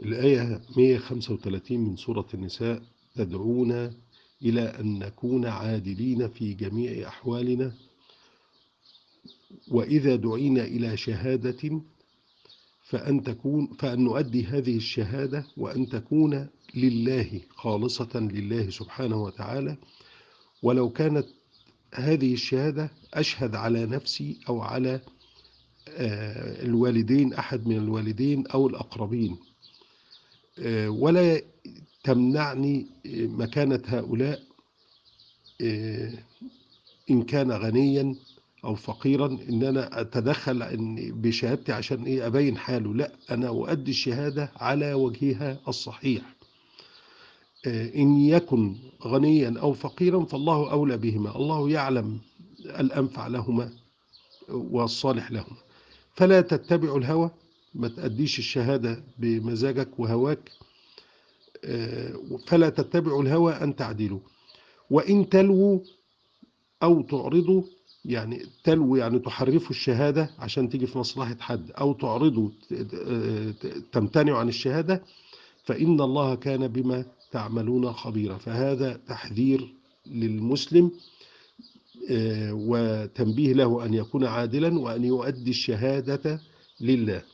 الآية 135 من سورة النساء تدعونا إلى أن نكون عادلين في جميع أحوالنا، وإذا دعينا إلى شهادة فأن نؤدي هذه الشهادة وأن تكون لله، خالصة لله سبحانه وتعالى، ولو كانت هذه الشهادة أشهد على نفسي أو على الوالدين، أحد من الوالدين أو الأقربين، ولا تمنعني مكانة هؤلاء إن كان غنيا أو فقيرا إن أنا أتدخل بشهادتي عشان أبين حاله. لا، أنا أؤدي الشهادة على وجهها الصحيح. إن يكن غنيا أو فقيرا فالله أولى بهما، الله يعلم الأنفع لهما والصالح لهما، فلا تتبعوا الهوى، ما تأديش الشهادة بمزاجك وهواك، فلا تتبعوا الهوى أن تعدلوا. وإن تلووا أو تعرضوا، يعني تلووا يعني تحرفوا الشهادة عشان تيجي في مصلحة حد، أو تعرضوا تمتنعوا عن الشهادة، فإن الله كان بما تعملون خبيرا. فهذا تحذير للمسلم وتنبيه له أن يكون عادلا وأن يؤدي الشهادة لله.